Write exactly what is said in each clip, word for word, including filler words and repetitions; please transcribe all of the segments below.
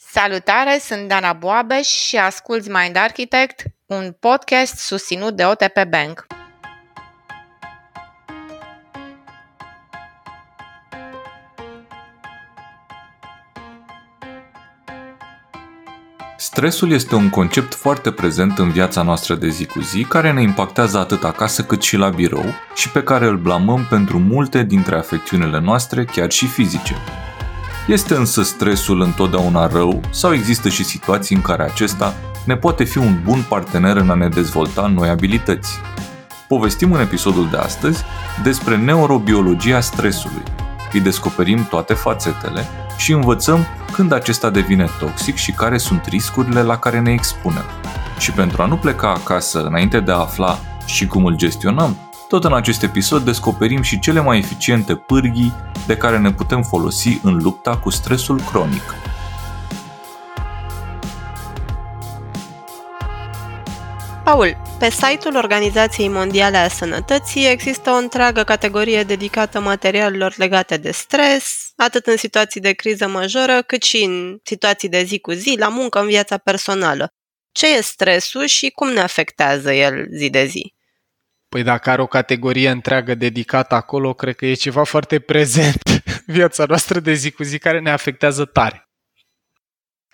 Salutare, sunt Dana Boabeș și asculți Mind Architect, un podcast susținut de O T P Bank. Stresul este un concept foarte prezent în viața noastră de zi cu zi, care ne impactează atât acasă cât și la birou și pe care îl blamăm pentru multe dintre afecțiunile noastre, chiar și fizice. Este însă stresul întotdeauna rău sau există și situații în care acesta ne poate fi un bun partener în a ne dezvolta noi abilități? Povestim în episodul de astăzi despre neurobiologia stresului. Îi descoperim toate fațetele și învățăm când acesta devine toxic și care sunt riscurile la care ne expunem. Și pentru a nu pleca acasă înainte de a afla și cum îl gestionăm, tot în acest episod descoperim și cele mai eficiente pârghii de care ne putem folosi în lupta cu stresul cronic. Paul, pe site-ul Organizației Mondiale a Sănătății există o întreagă categorie dedicată materialelor legate de stres, atât în situații de criză majoră, cât și în situații de zi cu zi, la muncă, în viața personală. Ce e stresul și cum ne afectează el zi de zi? Păi dacă are o categorie întreagă dedicată acolo, cred că e ceva foarte prezent viața noastră de zi cu zi care ne afectează tare.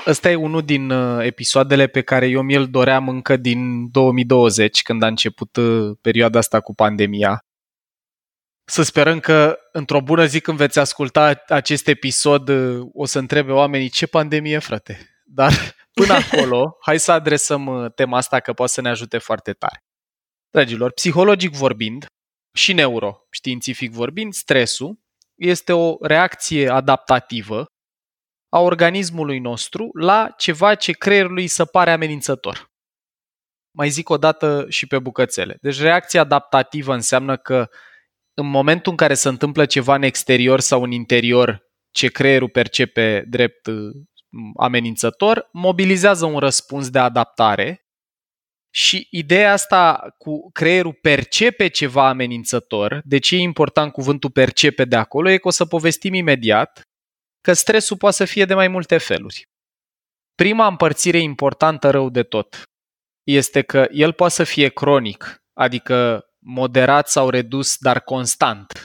Ăsta e unul din episoadele pe care eu mi-l doream încă din două mii douăzeci, când a început perioada asta cu pandemia. Să sperăm că într-o bună zi când veți asculta acest episod o să întrebe oamenii ce pandemie, frate. Dar până acolo, hai să adresăm tema asta că poate să ne ajute foarte tare. Dragilor, psihologic vorbind și neuroștiințific vorbind, stresul este o reacție adaptativă a organismului nostru la ceva ce creierului se pare amenințător. Mai zic o dată și pe bucățele. Deci reacția adaptativă înseamnă că în momentul în care se întâmplă ceva în exterior sau în interior ce creierul percepe drept amenințător, mobilizează un răspuns de adaptare. Și ideea asta cu creierul percepe ceva amenințător, de ce e important cuvântul percepe de acolo, e că o să povestim imediat că stresul poate să fie de mai multe feluri. Prima împărțire importantă rău de tot este că el poate să fie cronic, adică moderat sau redus, dar constant,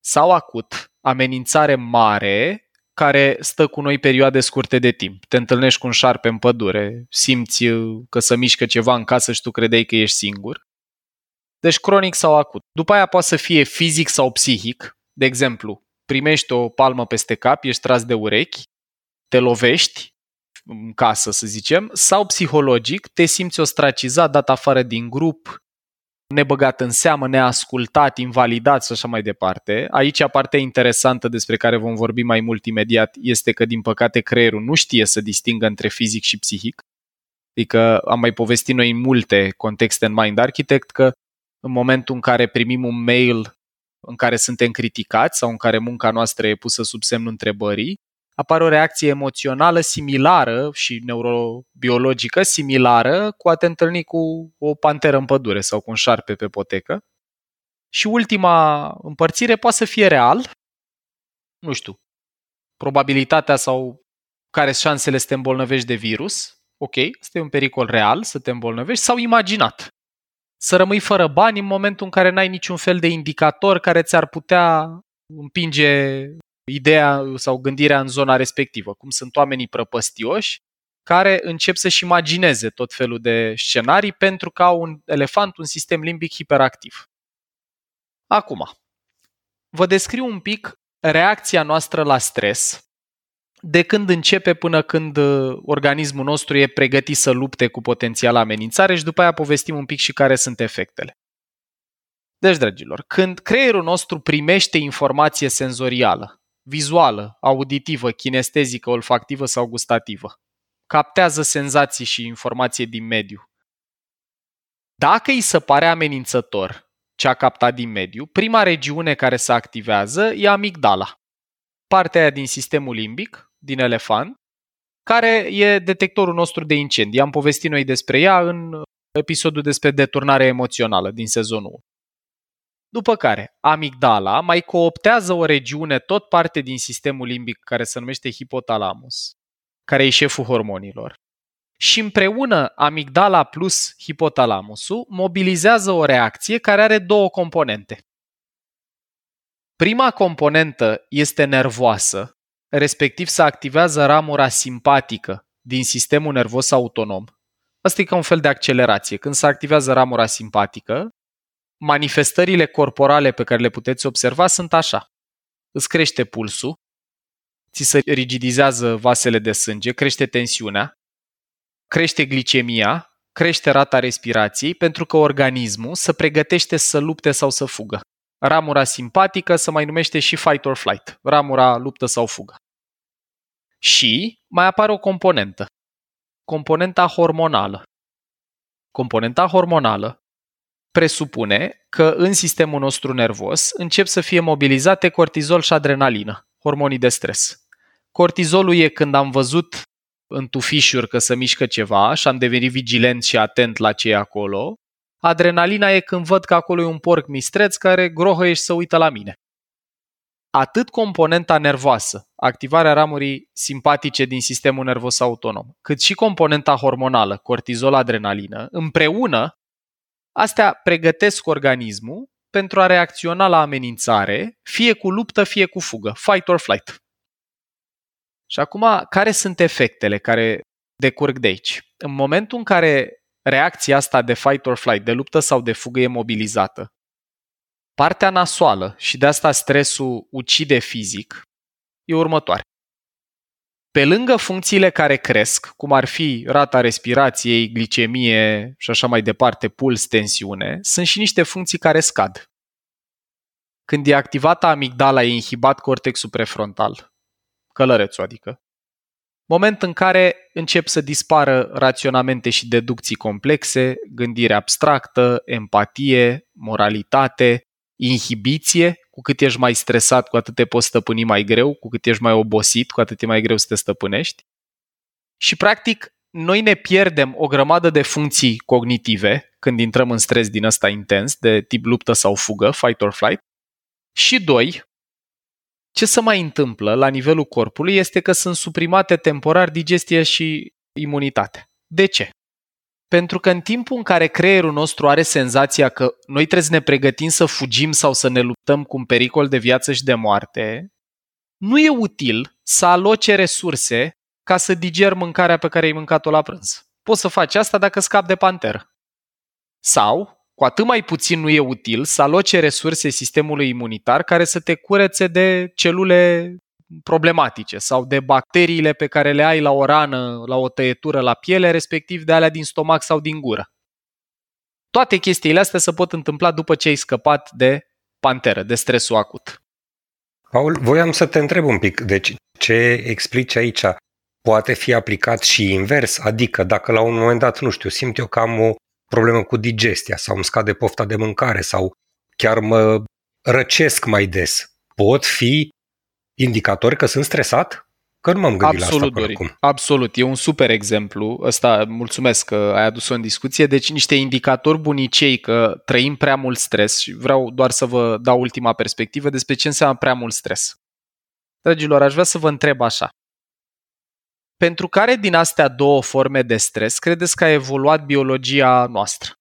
sau acut, amenințare mare, care stă cu noi perioade scurte de timp. Te întâlnești cu un șarpe în pădure, simți că se mișcă ceva în casă și tu credeai că ești singur. Deci cronic sau acut. După aia poate să fie fizic sau psihic. De exemplu, primești o palmă peste cap, ești tras de urechi, te lovești în casă, să zicem, sau psihologic, te simți ostracizat, dat afară din grup, nebăgat în seamă, neascultat, invalidat și așa mai departe. Aici partea interesantă despre care vom vorbi mai mult imediat este că, din păcate, creierul nu știe să distingă între fizic și psihic. Adică am mai povestit noi în multe contexte în Mind Architect că în momentul în care primim un mail în care suntem criticați sau în care munca noastră e pusă sub semnul întrebării, apare o reacție emoțională similară și neurobiologică similară cu a te întâlni cu o panteră în pădure sau cu un șarpe pe potecă. Și ultima împărțire poate să fie real, nu știu, probabilitatea sau care sunt șansele să te îmbolnăvești de virus, ok, este un pericol real să te îmbolnăvești, sau imaginat. Să rămâi fără bani în momentul în care n-ai niciun fel de indicator care ți-ar putea împinge ideea sau gândirea în zona respectivă, cum sunt oamenii prăpăstioși care încep să-și imagineze tot felul de scenarii pentru că au un elefant, un sistem limbic hiperactiv. Acum, vă descriu un pic reacția noastră la stres de când începe până când organismul nostru e pregătit să lupte cu potențiala amenințare și după aia povestim un pic și care sunt efectele. Deci, dragilor, când creierul nostru primește informație senzorială, vizuală, auditivă, kinestezică, olfactivă sau gustativă. Captează senzații și informație din mediu. Dacă îi se pare amenințător ce a captat din mediu, prima regiune care se activează e amigdala, partea aia din sistemul limbic, din elefant, care e detectorul nostru de incendii. Am povestit noi despre ea în episodul despre deturnare emoțională din sezonul unu. După care, amigdala mai cooptează o regiune, tot parte din sistemul limbic, care se numește hipotalamus, care e șeful hormonilor. Și împreună amigdala plus hipotalamusul mobilizează o reacție care are două componente. Prima componentă este nervoasă, respectiv se activează ramura simpatică din sistemul nervos autonom. Asta e ca un fel de accelerație. Când se activează ramura simpatică, manifestările corporale pe care le puteți observa sunt așa. Îți crește pulsul, ți se rigidizează vasele de sânge, crește tensiunea, crește glicemia, crește rata respirației, pentru că organismul se pregătește să lupte sau să fugă. Ramura simpatică se mai numește și fight or flight, ramura luptă sau fugă. Și mai apare o componentă, componenta hormonală. Componenta hormonală presupune că în sistemul nostru nervos încep să fie mobilizate cortizol și adrenalină, hormonii de stres. Cortizolul e când am văzut în tufișuri că se mișcă ceva și am devenit vigilent și atent la ce e acolo. Adrenalina e când văd că acolo e un porc mistreț care grohăie și se uită la mine. Atât componenta nervoasă, activarea ramurii simpatice din sistemul nervos autonom, cât și componenta hormonală, cortizol-adrenalină, împreună, astea pregătesc organismul pentru a reacționa la amenințare, fie cu luptă, fie cu fugă, fight or flight. Și acum, care sunt efectele care decurg de aici? În momentul în care reacția asta de fight or flight, de luptă sau de fugă e mobilizată, partea nasoală, și de asta stresul ucide fizic, e următoare. Pe lângă funcțiile care cresc, cum ar fi rata respirației, glicemie și așa mai departe, puls, tensiune, sunt și niște funcții care scad. Când e activată amigdala, e inhibat cortexul prefrontal, călărețul adică. Moment în care încep să dispară raționamente și deducții complexe, gândire abstractă, empatie, moralitate, inhibiție, cu cât ești mai stresat, cu atât te poți stăpâni mai greu, cu cât ești mai obosit, cu atât e mai greu să te stăpânești. Și practic, noi ne pierdem o grămadă de funcții cognitive când intrăm în stres din ăsta intens, de tip luptă sau fugă, fight or flight. Și doi, ce se mai întâmplă la nivelul corpului este că sunt suprimate temporar digestia și imunitatea. De ce? Pentru că în timpul în care creierul nostru are senzația că noi trebuie să ne pregătim să fugim sau să ne luptăm cu un pericol de viață și de moarte, nu e util să aloce resurse ca să digeri mâncarea pe care ai mâncat-o la prânz. Poți să faci asta dacă scapi de panteră. Sau, cu atât mai puțin nu e util să aloce resurse sistemului imunitar care să te curețe de celule problematice sau de bacteriile pe care le ai la o rană, la o tăietură la piele, respectiv de alea din stomac sau din gură. Toate chestiile astea se pot întâmpla după ce ai scăpat de panteră, de stresul acut. Paul, voiam să te întreb un pic, deci ce explici aici poate fi aplicat și invers, adică dacă la un moment dat, nu știu, simt eu că am o problemă cu digestia sau îmi scade pofta de mâncare sau chiar mă răcesc mai des, pot fi indicatori că sunt stresat? Că nu m-am gândit absolut, la asta acum. Absolut, e un super exemplu. Ăsta, mulțumesc că ai adus-o în discuție. Deci niște indicatori bunicei că trăim prea mult stres și vreau doar să vă dau ultima perspectivă despre ce înseamnă prea mult stres. Dragilor, aș vrea să vă întreb așa. Pentru care din astea două forme de stres credeți că a evoluat biologia noastră?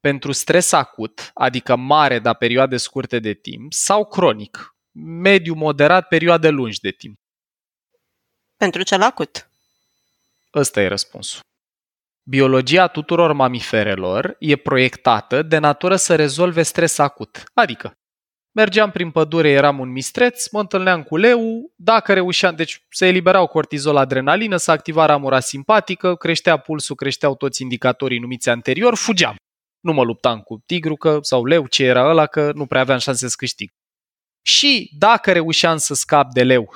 Pentru stres acut, adică mare, dar perioade scurte de timp, sau cronic? Mediu, moderat, perioade lungi de timp. Pentru cel acut. Ăsta e răspunsul. Biologia tuturor mamiferelor e proiectată de natură să rezolve stres acut. Adică, mergeam prin pădure, eram un mistreț, mă întâlneam cu leu, dacă reușeam, deci se eliberau cortizol, adrenalină, se activa ramura simpatică, creștea pulsul, creșteau toți indicatorii numiți anterior, fugeam. Nu mă luptam cu tigru că, sau leu, ce era ăla, că nu prea aveam șanse să câștig. Și dacă reușeam să scap de leu,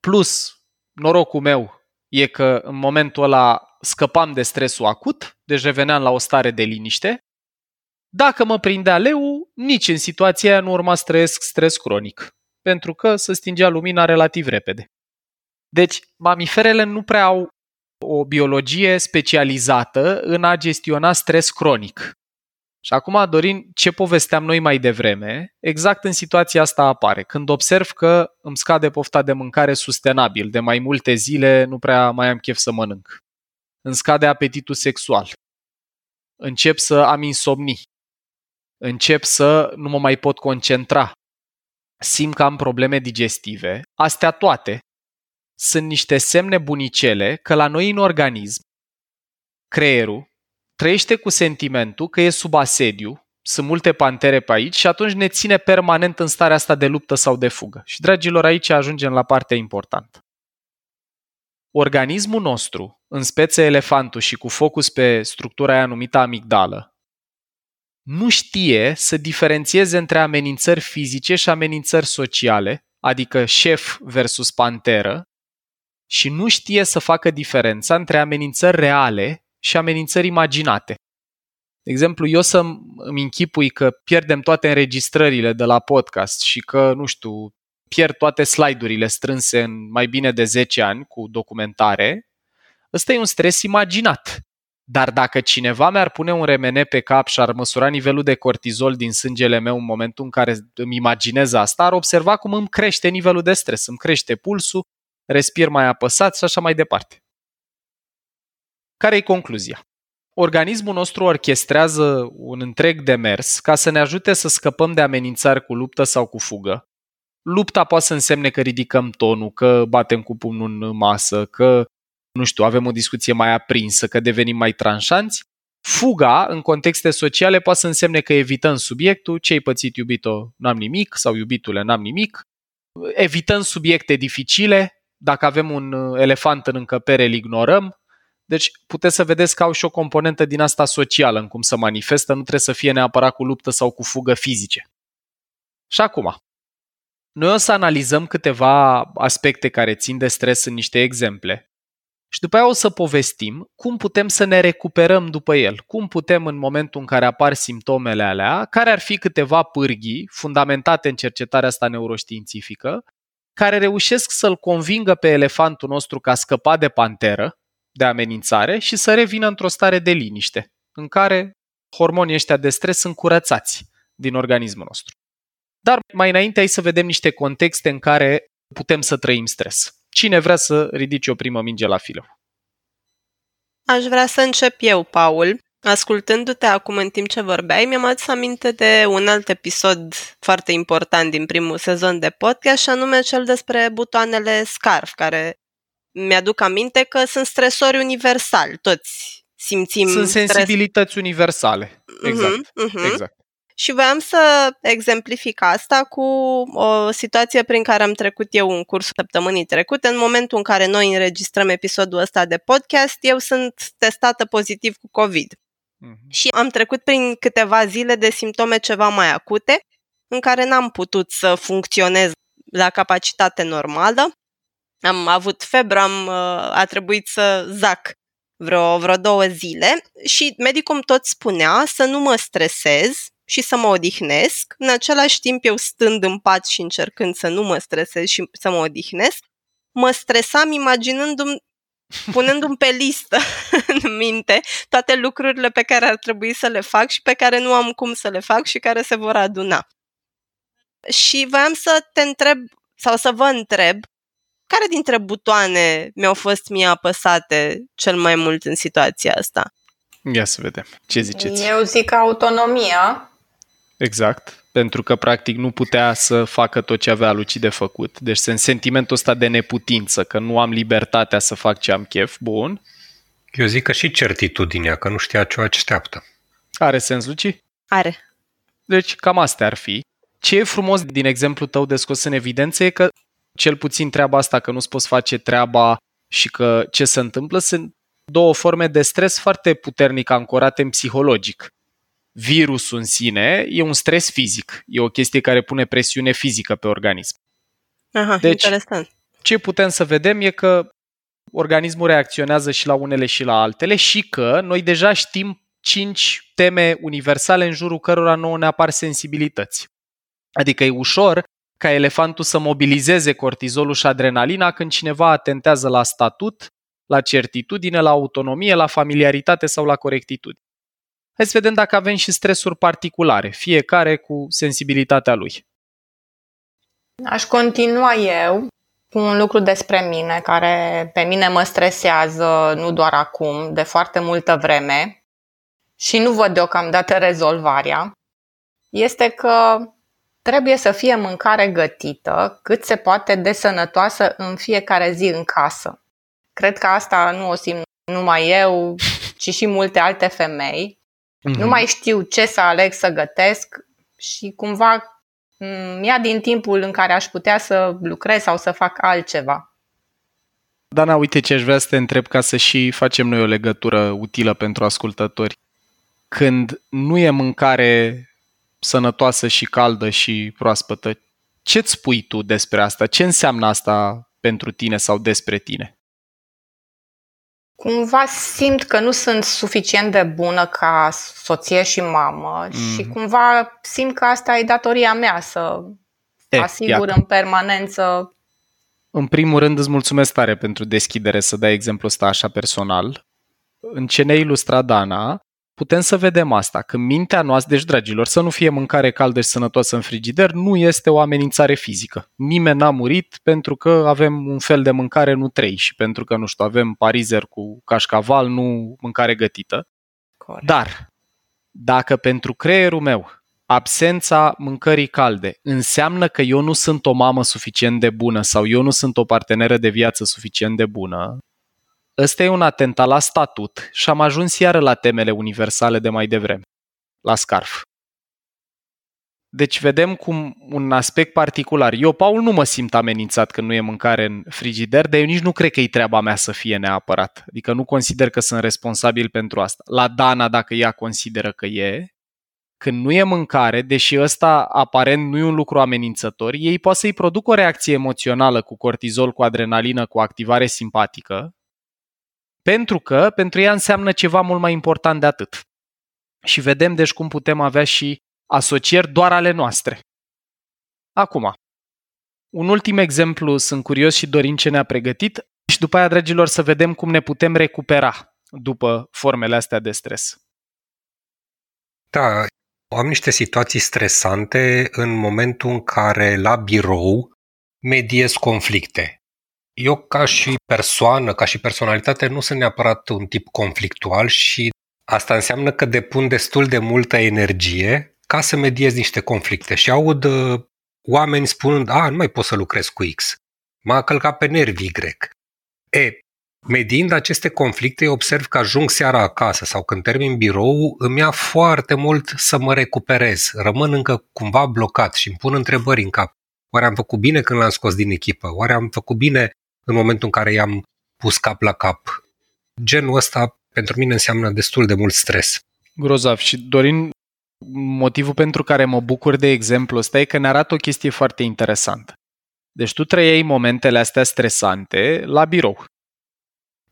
plus norocul meu e că în momentul ăla scăpam de stresul acut, deci reveneam la o stare de liniște, dacă mă prindea leu, nici în situația aia nu urma să trăiesc stres cronic, pentru că se stingea lumina relativ repede. Deci mamiferele nu prea au o biologie specializată în a gestiona stres cronic. Și acum, Dorin, ce povesteam noi mai devreme, exact în situația asta apare. Când observ că îmi scade pofta de mâncare sustenabil, de mai multe zile nu prea mai am chef să mănânc. Îmi scade apetitul sexual. Încep să am insomnii. Încep să nu mă mai pot concentra. Simt că am probleme digestive. Astea toate sunt niște semne bunicele că la noi în organism, creierul trăiește cu sentimentul că e sub asediu, sunt multe pantere pe aici și atunci ne ține permanent în starea asta de luptă sau de fugă. Și, dragilor, aici ajungem la partea importantă. Organismul nostru, în speță elefantul și cu focus pe structura aia numită amigdală, nu știe să diferențieze între amenințări fizice și amenințări sociale, adică șef versus panteră, și nu știe să facă diferența între amenințări reale și amenințări imaginate. De exemplu, eu să îmi închipui că pierdem toate înregistrările de la podcast și că, nu știu, pierd toate slide-urile strânse în mai bine de zece ani cu documentare, ăsta e un stres imaginat. Dar dacă cineva mi-ar pune un remene pe cap și ar măsura nivelul de cortizol din sângele meu în momentul în care îmi imaginez asta, ar observa cum îmi crește nivelul de stres, îmi crește pulsul, respir mai apăsat și așa mai departe. Care-i concluzia? Organismul nostru orchestrează un întreg demers ca să ne ajute să scăpăm de amenințări cu luptă sau cu fugă. Lupta poate să însemne că ridicăm tonul, că batem cu pumnul în masă, că, nu știu, avem o discuție mai aprinsă, că devenim mai tranșanți. Fuga, în contexte sociale, poate să însemne că evităm subiectul, ce-ai pățit, iubito, n-am nimic, sau iubitule, n-am nimic. Evităm subiecte dificile, dacă avem un elefant în încăpere, îl ignorăm. Deci puteți să vedeți că au și o componentă din asta socială în cum se manifestă, nu trebuie să fie neapărat cu luptă sau cu fugă fizice. Și acum, noi o să analizăm câteva aspecte care țin de stres în niște exemple și după aia o să povestim cum putem să ne recuperăm după el, cum putem în momentul în care apar simptomele alea, care ar fi câteva pârghii fundamentate în cercetarea asta neuroștiințifică, care reușesc să-l convingă pe elefantul nostru că a scăpat de panteră, de amenințare și să revină într-o stare de liniște, în care hormonii ăștia de stres sunt curățați din organismul nostru. Dar mai înainte hai să vedem niște contexte în care putem să trăim stres. Cine vrea să ridice o primă minge la fileu? Aș vrea să încep eu, Paul. Ascultându-te acum în timp ce vorbeai, mi-am adus aminte de un alt episod foarte important din primul sezon de podcast, și anume cel despre butoanele SCARF, care mi-aduc aminte că sunt stresori universali, toți simțim Sunt stres... sensibilități universale, exact, uh-huh, uh-huh. exact. Și voiam să exemplific asta cu o situație prin care am trecut eu în cursul săptămânii trecute. În momentul în care noi înregistrăm episodul ăsta de podcast, eu sunt testată pozitiv cu COVID. Uh-huh. Și am trecut prin câteva zile de simptome ceva mai acute, în care n-am putut să funcționez la capacitate normală. Am avut febră, am, a trebuit să zac vreo, vreo două zile și medicul îmi tot spunea să nu mă stresez și să mă odihnesc. În același timp, eu stând în pat și încercând să nu mă stresez și să mă odihnesc, mă stresam imaginându-mi, punându-mi pe listă în minte toate lucrurile pe care ar trebui să le fac și pe care nu am cum să le fac și care se vor aduna. Și voiam să te întreb sau să vă întreb, care dintre butoane mi-au fost mie apăsate cel mai mult în situația asta? Ia să vedem. Ce ziceți? Eu zic autonomia. Exact. Pentru că, practic, nu putea să facă tot ce avea Luci de făcut. Deci sunt sentimentul ăsta de neputință, că nu am libertatea să fac ce am chef. Bun. Eu zic că și certitudinea, că nu știa ce o așteaptă. Are sens, Luci? Are. Deci cam astea ar fi. Ce e frumos din exemplu tău de scos în evidență e că cel puțin treaba asta, că nu-ți poți face treaba și că ce se întâmplă, sunt două forme de stres foarte puternic ancorate în psihologic. Virusul în sine e un stres fizic, e o chestie care pune presiune fizică pe organism. Aha, deci, interesant. Ce putem să vedem e că organismul reacționează și la unele și la altele și că noi deja știm cinci teme universale în jurul cărora nouă ne apar sensibilități. Adică e ușor ca elefantul să mobilizeze cortizolul și adrenalina când cineva atentează la statut, la certitudine, la autonomie, la familiaritate sau la corectitudine. Hai să vedem dacă avem și stresuri particulare, fiecare cu sensibilitatea lui. Aș continua eu cu un lucru despre mine, care pe mine mă stresează nu doar acum, de foarte multă vreme și nu văd deocamdată rezolvarea. Este că trebuie să fie mâncare gătită, cât se poate de sănătoasă în fiecare zi în casă. Cred că asta nu o simt numai eu, ci și multe alte femei. Mm-hmm. Nu mai știu ce să aleg să gătesc și cumva ia din timpul în care aș putea să lucrez sau să fac altceva. Dana, uite ce aș vrea să te întreb ca să și facem noi o legătură utilă pentru ascultători. Când nu e mâncare sănătoasă și caldă și proaspătă, ce-ți spui tu despre asta? Ce înseamnă asta pentru tine sau despre tine? Cumva simt că nu sunt suficient de bună ca soție și mamă mm-hmm. și cumva simt că asta e datoria mea să e, asigur iată. În permanență. În primul rând îți mulțumesc tare pentru deschidere să dai exemplu ăsta așa personal. În ce ne ilustra Dana, putem să vedem asta, că mintea noastră, deci dragilor, să nu fie mâncare caldă și sănătoasă în frigider, nu este o amenințare fizică. Nimeni n-a murit pentru că avem un fel de mâncare, nu trei, și pentru că, nu știu, avem parizer cu cașcaval, nu mâncare gătită. Corect. Dar, dacă pentru creierul meu absența mâncării calde înseamnă că eu nu sunt o mamă suficient de bună sau eu nu sunt o parteneră de viață suficient de bună, ăsta e un atentat la statut și am ajuns iară la temele universale de mai devreme, la SCARF. Deci vedem cum un aspect particular. Eu, Paul, nu mă simt amenințat când nu e mâncare în frigider, dar eu nici nu cred că e treaba mea să fie neapărat. Adică nu consider că sunt responsabil pentru asta. La Dana, dacă ea consideră că e, când nu e mâncare, deși ăsta aparent nu e un lucru amenințător, ei poate să-i producă o reacție emoțională cu cortizol, cu adrenalină, cu activare simpatică, pentru că pentru ea înseamnă ceva mult mai important de atât. Și vedem deci cum putem avea și asocieri doar ale noastre. Acum, un ultim exemplu, sunt curios și Dorin ce ne-a pregătit și după aia, dragilor, să vedem cum ne putem recupera după formele astea de stres. Da, am niște situații stresante în momentul în care la birou mediez conflicte. Eu ca și persoană, ca și personalitate, nu sunt neapărat un tip conflictual și asta înseamnă că depun destul de multă energie ca să mediez niște conflicte. Și aud uh, oameni spunând, a, nu mai pot să lucrez cu X, m-a călcat pe nervi Y. E, mediind aceste conflicte, observ că ajung seara acasă sau când termin birou, îmi ia foarte mult să mă recuperez. Rămân încă cumva blocat și îmi pun întrebări în cap. Oare am făcut bine când l-am scos din echipă? Oare am făcut bine în momentul în care i-am pus cap la cap? Genul ăsta pentru mine înseamnă destul de mult stres. Grozav. Și Dorin, motivul pentru care mă bucur de exemplu ăsta e că ne arată o chestie foarte interesantă. Deci tu trăiei momentele astea stresante la birou.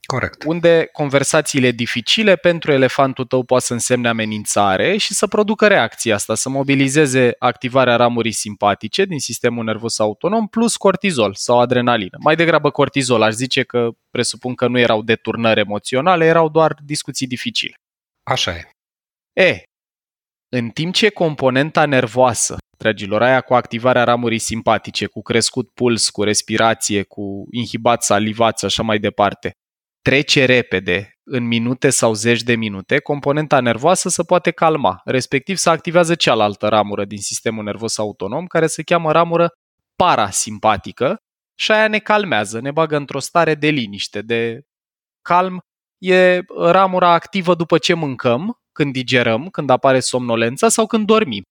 Corect. Unde conversațiile dificile pentru elefantul tău poate să însemne amenințare și să producă reacția asta, să mobilizeze activarea ramurii simpatice din sistemul nervos autonom plus cortizol sau adrenalină. Mai degrabă cortizol, aș zice că presupun că nu erau deturnări emoționale, erau doar discuții dificile. Așa e. E, în timp ce componenta nervoasă, dragilor, aia cu activarea ramurii simpatice, cu crescut puls, cu respirație, cu inhibat salivați, așa mai departe, trece repede, în minute sau zeci de minute, componenta nervoasă se poate calma, respectiv se activează cealaltă ramură din sistemul nervos autonom, care se cheamă ramură parasimpatică și aia ne calmează, ne bagă într-o stare de liniște, de calm. E ramura activă după ce mâncăm, când digerăm, când apare somnolența sau când dormim.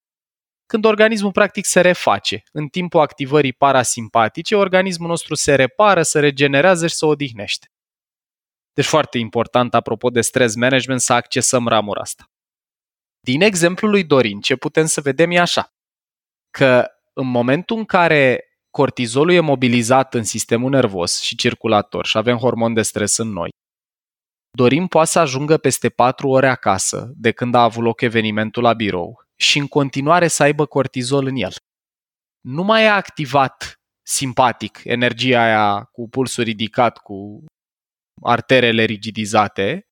Când organismul practic se reface, în timpul activării parasimpatice, organismul nostru se repară, se regenerează și se odihnește. Deci foarte important, apropo de stress management, să accesăm ramura asta. Din exemplul lui Dorin, ce putem să vedem e așa, că în momentul în care cortizolul e mobilizat în sistemul nervos și circulator și avem hormon de stres în noi, Dorin poate să ajungă peste patru ore acasă de când a avut loc evenimentul la birou și în continuare să aibă cortizol în el. Nu mai e activat simpatic energia aia cu pulsul ridicat, cu arterele rigidizate,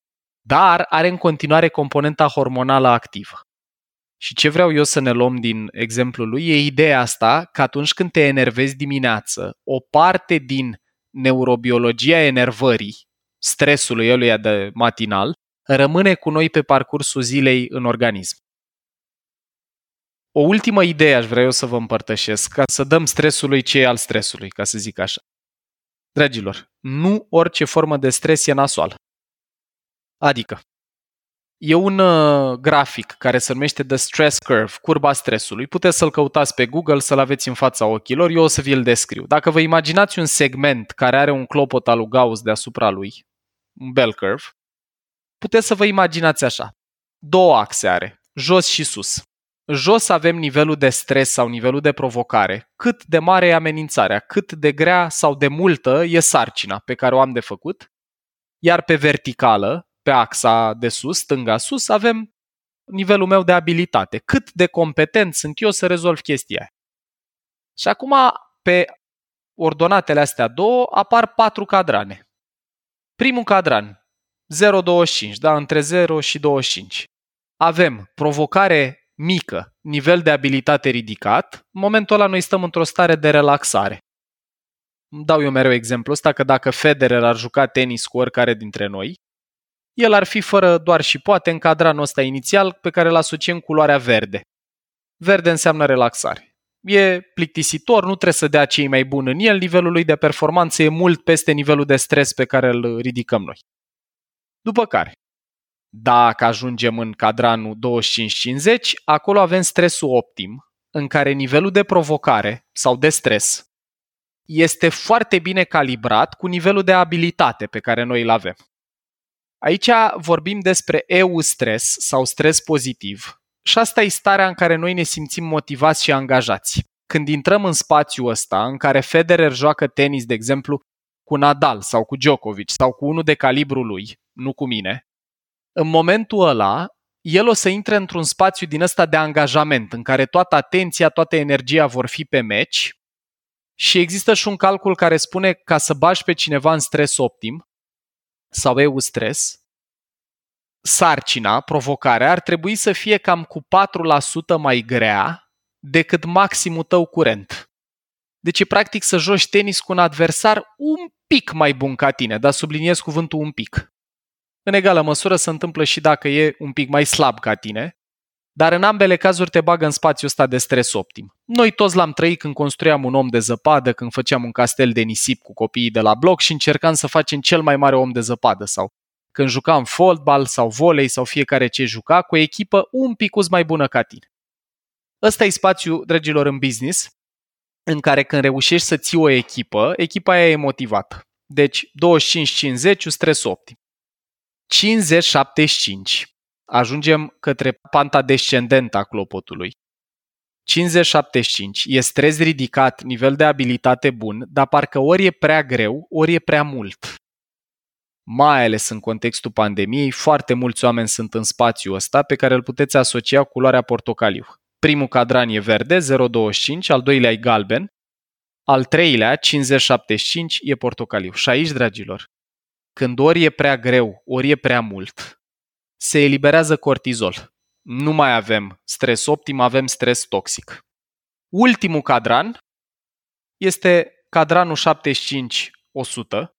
dar are în continuare componenta hormonală activă. Și ce vreau eu să ne luăm din exemplul lui e ideea asta că atunci când te enervezi dimineață, o parte din neurobiologia enervării, stresul eluia de matinal, rămâne cu noi pe parcursul zilei în organism. O ultimă idee aș vrea eu să vă împărtășesc, ca să dăm stresului ce e al stresului, ca să zic așa. Dragilor, nu orice formă de stres e nasoală. Adică, e un uh, grafic care se numește The Stress Curve, curba stresului. Puteți să-l căutați pe Google, să-l aveți în fața ochilor, eu o să vi-l descriu. Dacă vă imaginați un segment care are un clopot al lui Gauss deasupra lui, un bell curve, puteți să vă imaginați așa. Două axe are, jos și sus. Jos avem nivelul de stres sau nivelul de provocare, cât de mare e amenințarea, cât de grea sau de multă e sarcina pe care o am de făcut, iar pe verticală, pe axa de sus, stânga-sus, avem nivelul meu de abilitate, cât de competent sunt eu să rezolv chestia. Și acum, pe ordonatele astea două, apar patru cadrane. Primul cadran, zero virgulă douăzeci și cinci, da, între zero și douăzeci și cinci. Avem provocare mică, nivel de abilitate ridicat, în momentul ăla noi stăm într-o stare de relaxare. Îmi dau eu mereu exemplu ăsta că dacă Federer ar juca tenis cu oricare dintre noi, el ar fi fără doar și poate în cadranul ăsta inițial pe care îl asociem culoarea verde. Verde înseamnă relaxare. E plictisitor, nu trebuie să dea cei mai buni în el, nivelul lui de performanță e mult peste nivelul de stres pe care îl ridicăm noi. După care, dacă ajungem în cadranul douăzeci și cinci cincizeci, acolo avem stresul optim, în care nivelul de provocare sau de stres este foarte bine calibrat cu nivelul de abilitate pe care noi îl avem. Aici vorbim despre eustress sau stres pozitiv și asta e starea în care noi ne simțim motivați și angajați. Când intrăm în spațiul ăsta, în care Federer joacă tenis, de exemplu, cu Nadal sau cu Djokovic sau cu unul de calibru lui, nu cu mine, în momentul ăla, el o să intre într-un spațiu din ăsta de angajament, în care toată atenția, toată energia vor fi pe meci și există și un calcul care spune ca să bagi pe cineva în stres optim sau eustress, sarcina, provocarea, ar trebui să fie cam cu patru la sută mai grea decât maximul tău curent. Deci e practic să joci tenis cu un adversar un pic mai bun ca tine, dar subliniez cuvântul un pic. În egală măsură se întâmplă și dacă e un pic mai slab ca tine, dar în ambele cazuri te bagă în spațiul ăsta de stres optim. Noi toți l-am trăit când construiam un om de zăpadă, când făceam un castel de nisip cu copiii de la bloc și încercam să facem cel mai mare om de zăpadă sau când jucam fotbal sau volei sau fiecare ce juca cu o echipă un picuț mai bună ca tine. Ăsta e spațiul, dragilor, în business, în care când reușești să ții o echipă, echipa aia e motivată. Deci douăzeci și cinci cincizeci, stres optim. cincizeci șaptezeci și cinci. Ajungem către panta descendentă a clopotului. cincizeci șaptezeci și cinci. E stres ridicat, nivel de abilitate bun, dar parcă ori e prea greu, ori e prea mult. Mai ales în contextul pandemiei, foarte mulți oameni sunt în spațiul ăsta pe care îl puteți asocia cu culoarea portocaliu. Primul cadran e verde, zero virgulă douăzeci și cinci, al doilea e galben, al treilea, cincizeci șaptezeci și cinci, e portocaliu. Și aici, dragilor, când ori e prea greu, ori e prea mult, se eliberează cortizol. Nu mai avem stres optim, avem stres toxic. Ultimul cadran este cadranul șaptezeci și cinci la sută,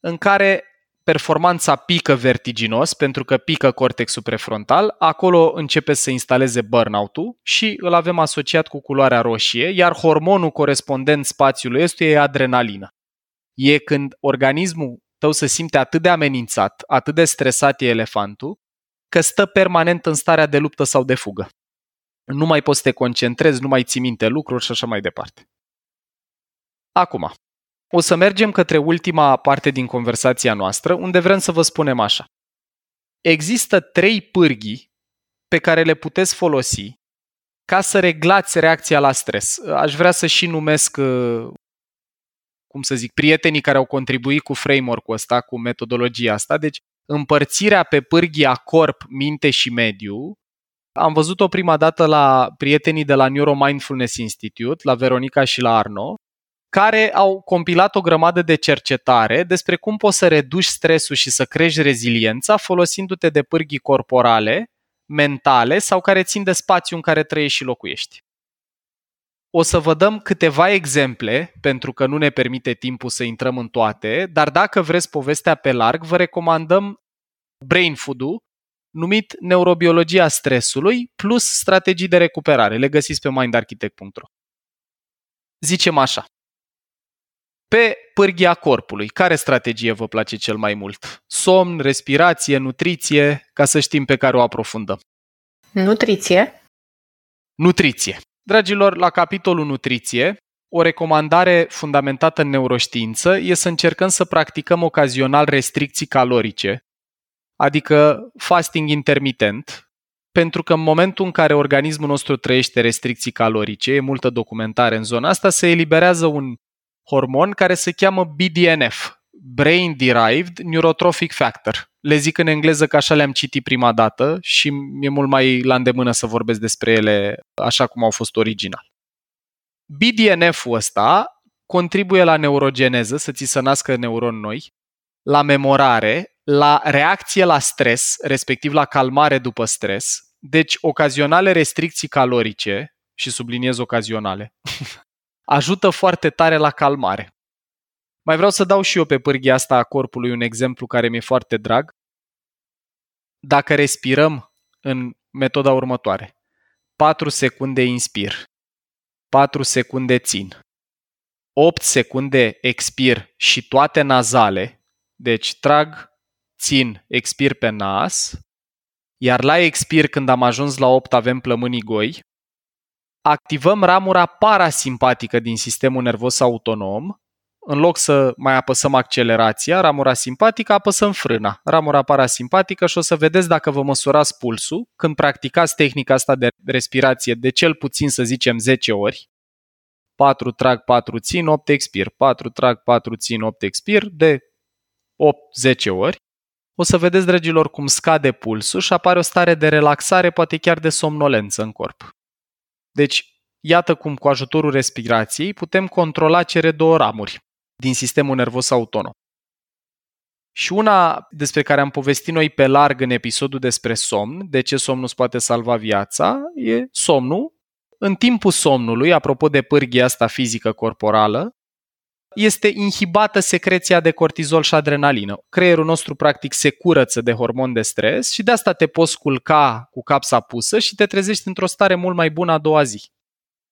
în care performanța pică vertiginos, pentru că pică cortexul prefrontal, acolo începe să instaleze burnout-ul și îl avem asociat cu culoarea roșie, iar hormonul corespondent spațiului ăstuia e adrenalina. E când organismul tău se simte atât de amenințat, atât de stresat e elefantul, că stă permanent în starea de luptă sau de fugă. Nu mai poți să te concentrezi, nu mai ții minte lucruri și așa mai departe. Acum, o să mergem către ultima parte din conversația noastră, unde vrem să vă spunem așa. Există trei pârghii pe care le puteți folosi ca să reglați reacția la stres. Aș vrea să și numesc, cum să zic, prietenii care au contribuit cu framework-ul ăsta, cu metodologia asta. Deci împărțirea pe pârghia corp, minte și mediu, am văzut-o prima dată la prietenii de la Neuro Mindfulness Institute, la Veronica și la Arno, care au compilat o grămadă de cercetare despre cum poți să reduci stresul și să crești reziliența folosindu-te de pârghii corporale, mentale sau care țin de spațiul în care trăiești și locuiești. O să vă dăm câteva exemple, pentru că nu ne permite timpul să intrăm în toate, dar dacă vreți povestea pe larg, vă recomandăm Brain Food-ul, numit Neurobiologia stresului plus strategii de recuperare. Le găsiți pe mind architect punct ro. Zicem așa. Pe pârghia corpului, care strategie vă place cel mai mult? Somn, respirație, nutriție, ca să știm pe care o aprofundăm. Nutriție. Nutriție. Dragilor, la capitolul nutriție, o recomandare fundamentată în neuroștiință e să încercăm să practicăm ocazional restricții calorice, adică fasting intermitent, pentru că în momentul în care organismul nostru trăiește restricții calorice, e multă documentare în zona asta, se eliberează un hormon care se cheamă B D N F, Brain Derived Neurotrophic Factor. Le zic în engleză că așa le-am citit prima dată și mi-e mult mai la îndemână să vorbesc despre ele așa cum au fost original. B D N F-ul ăsta contribuie la neurogeneză, să ți se nască neuroni noi, la memorare, la reacție la stres, respectiv la calmare după stres, deci ocazionale restricții calorice, și subliniez ocazionale, ajută foarte tare la calmare. Mai vreau să dau și eu pe pârghia asta a corpului un exemplu care mi-e foarte drag. Dacă respirăm în metoda următoare, patru secunde inspir, patru secunde țin, opt secunde expir și toate nazale, deci trag, țin, expir pe nas, iar la expir când am ajuns la opt avem plămânii goi, activăm ramura parasimpatică din sistemul nervos autonom. În loc să mai apăsăm accelerația, ramura simpatică, apăsăm frâna, ramura parasimpatică, și o să vedeți dacă vă măsurați pulsul când practicați tehnica asta de respirație de cel puțin, să zicem, zece ori. patru trag, patru țin, opt expir, patru trag, patru țin, opt expir, de opt zece ori. O să vedeți, dragilor, cum scade pulsul și apare o stare de relaxare, poate chiar de somnolență în corp. Deci, iată cum cu ajutorul respirației putem controla cele două ramuri din sistemul nervos autonom. Și una despre care am povestit noi pe larg în episodul despre somn, de ce somnul îți poate salva viața, e somnul. În timpul somnului, apropo de pârghia asta fizică corporală, este inhibată secreția de cortizol și adrenalină. Creierul nostru practic se curăță de hormon de stres și de asta te poți culca cu capsa pusă și te trezești într-o stare mult mai bună a doua zi.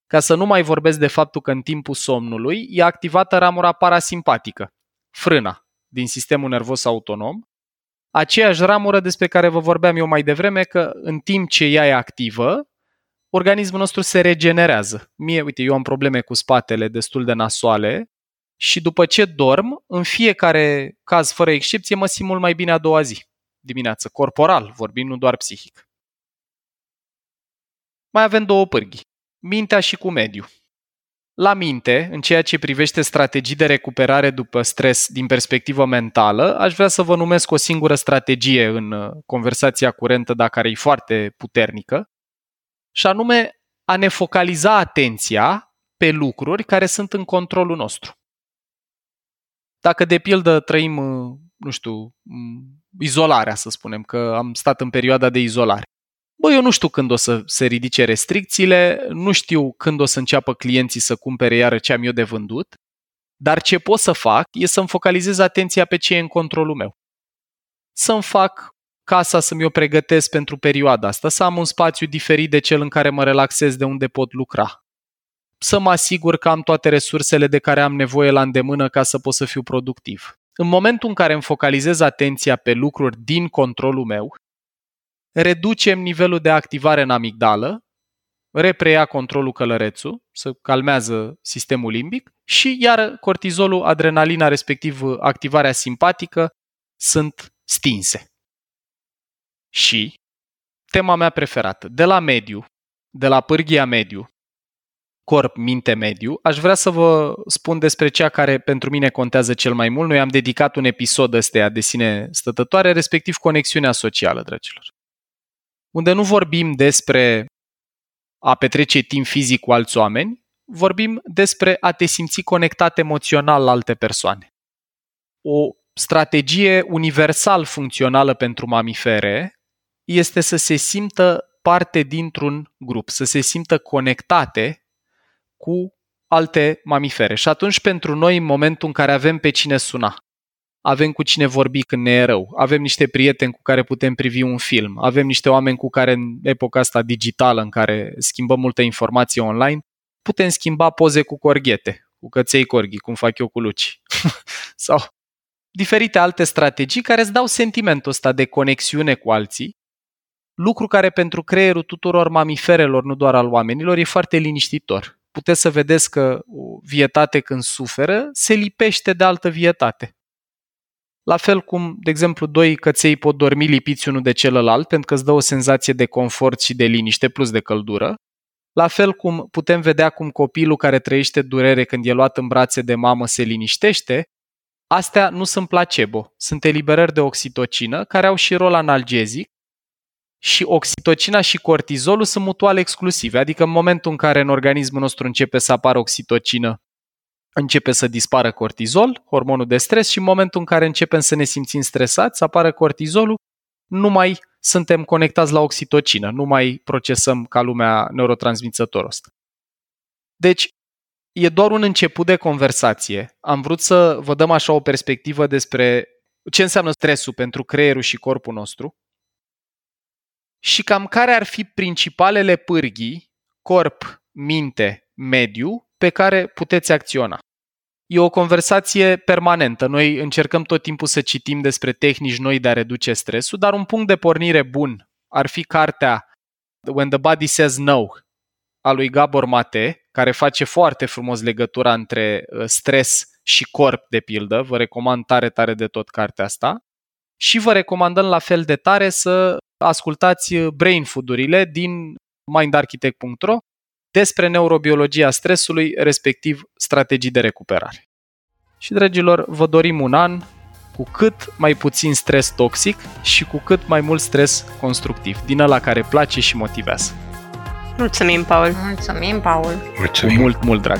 Ca să nu mai vorbesc de faptul că în timpul somnului e activată ramura parasimpatică, frâna, din sistemul nervos autonom, aceeași ramură despre care vă vorbeam eu mai devreme, că în timp ce ea e activă, organismul nostru se regenerează. Mie, uite, eu am probleme cu spatele destul de nasoale și după ce dorm, în fiecare caz, fără excepție, mă simt mult mai bine a doua zi, dimineață, corporal, vorbim, nu doar psihic. Mai avem două pârghii. Mintea și cu mediu. La minte, în ceea ce privește strategii de recuperare după stres din perspectivă mentală, aș vrea să vă numesc o singură strategie în conversația curentă, dar care e foarte puternică, și anume a ne focaliza atenția pe lucruri care sunt în controlul nostru. Dacă, de pildă, trăim, nu știu, izolarea, să spunem, că am stat în perioada de izolare, bă, eu nu știu când o să se ridice restricțiile, nu știu când o să înceapă clienții să cumpere iară ce am eu de vândut, dar ce pot să fac e să-mi focalizez atenția pe ce e în controlul meu. Să-mi fac casa, să-mi o pregătesc pentru perioada asta, să am un spațiu diferit de cel în care mă relaxez, de unde pot lucra. Să mă asigur că am toate resursele de care am nevoie la îndemână ca să pot să fiu productiv. În momentul în care îmi focalizez atenția pe lucruri din controlul meu, reducem nivelul de activare în amigdală, repreia controlul călărețul, se calmează sistemul limbic și iar cortizolul, adrenalina, respectiv activarea simpatică, sunt stinse. Și tema mea preferată, de la mediu, de la pârghia mediu, corp, minte, mediu, aș vrea să vă spun despre cea care pentru mine contează cel mai mult. Noi am dedicat un episod ăsteia de sine stătătoare, respectiv conexiunea socială, dragilor. Unde nu vorbim despre a petrece timp fizic cu alți oameni, vorbim despre a te simți conectat emoțional la alte persoane. O strategie universal funcțională pentru mamifere este să se simtă parte dintr-un grup, să se simtă conectate cu alte mamifere. Și atunci pentru noi, în momentul în care avem pe cine suna, avem cu cine vorbi când ne e rău, avem niște prieteni cu care putem privi un film, avem niște oameni cu care în epoca asta digitală în care schimbăm multă informație online, putem schimba poze cu corghete, cu căței corghi, cum fac eu cu Luci. Sau diferite alte strategii care îți dau sentimentul ăsta de conexiune cu alții, lucru care pentru creierul tuturor mamiferelor, nu doar al oamenilor, e foarte liniștitor. Puteți să vedeți că o vietate când suferă se lipește de altă vietate. La fel cum, de exemplu, doi căței pot dormi lipiți unul de celălalt pentru că îți dă o senzație de confort și de liniște plus de căldură. La fel cum putem vedea cum copilul care trăiește durere când e luat în brațe de mamă se liniștește, astea nu sunt placebo, sunt eliberări de oxitocină care au și rol analgezic și oxitocina și cortizolul sunt mutual exclusive, adică în momentul în care în organismul nostru începe să apară oxitocină, începe să dispară cortizol, hormonul de stres, și în momentul în care începem să ne simțim stresați, apare cortizolul, nu mai suntem conectați la oxitocină, nu mai procesăm ca lumea neurotransmițătorul ăsta. Deci, e doar un început de conversație. Am vrut să vă dăm așa o perspectivă despre ce înseamnă stresul pentru creierul și corpul nostru și cam care ar fi principalele pârghii, corp, minte, mediu, pe care puteți acționa. E o conversație permanentă. Noi încercăm tot timpul să citim despre tehnici noi de a reduce stresul, dar un punct de pornire bun ar fi cartea When the Body Says No a lui Gabor Mate, care face foarte frumos legătura între stres și corp, de pildă. Vă recomand tare, tare de tot cartea asta. Și vă recomandăm la fel de tare să ascultați brain food-urile din mind architect punct ro despre neurobiologia stresului, respectiv strategii de recuperare. Și, dragilor, vă dorim un an cu cât mai puțin stres toxic și cu cât mai mult stres constructiv, din ăla care place și motivează. Mulțumim, Paul! Mulțumim, Paul! Mulțumim! Cu mult, mult drag!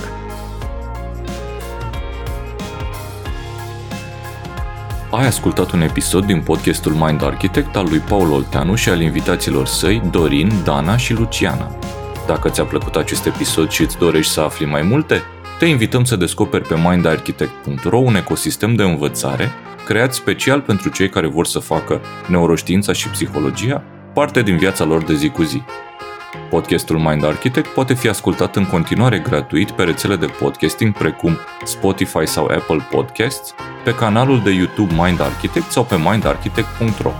Ai ascultat un episod din podcastul Mind Architect al lui Paul Olteanu și al invitaților săi, Dorin, Dana și Luciana. Dacă ți-a plăcut acest episod și îți dorești să afli mai multe, te invităm să descoperi pe mind architect punct ro un ecosistem de învățare creat special pentru cei care vor să facă neuroștiința și psihologia parte din viața lor de zi cu zi. Podcastul Mind Architect poate fi ascultat în continuare gratuit pe rețele de podcasting precum Spotify sau Apple Podcasts, pe canalul de YouTube Mind Architect sau pe mind architect punct ro.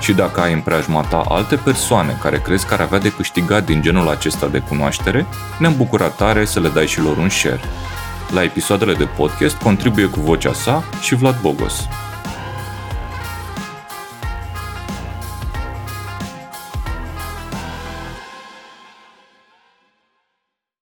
Și dacă ai în preajma ta alte persoane care crezi că ar avea de câștigat din genul acesta de cunoaștere, ne-am bucurat tare să le dai și lor un share. La episoadele de podcast contribuie cu vocea sa și Vlad Bogos.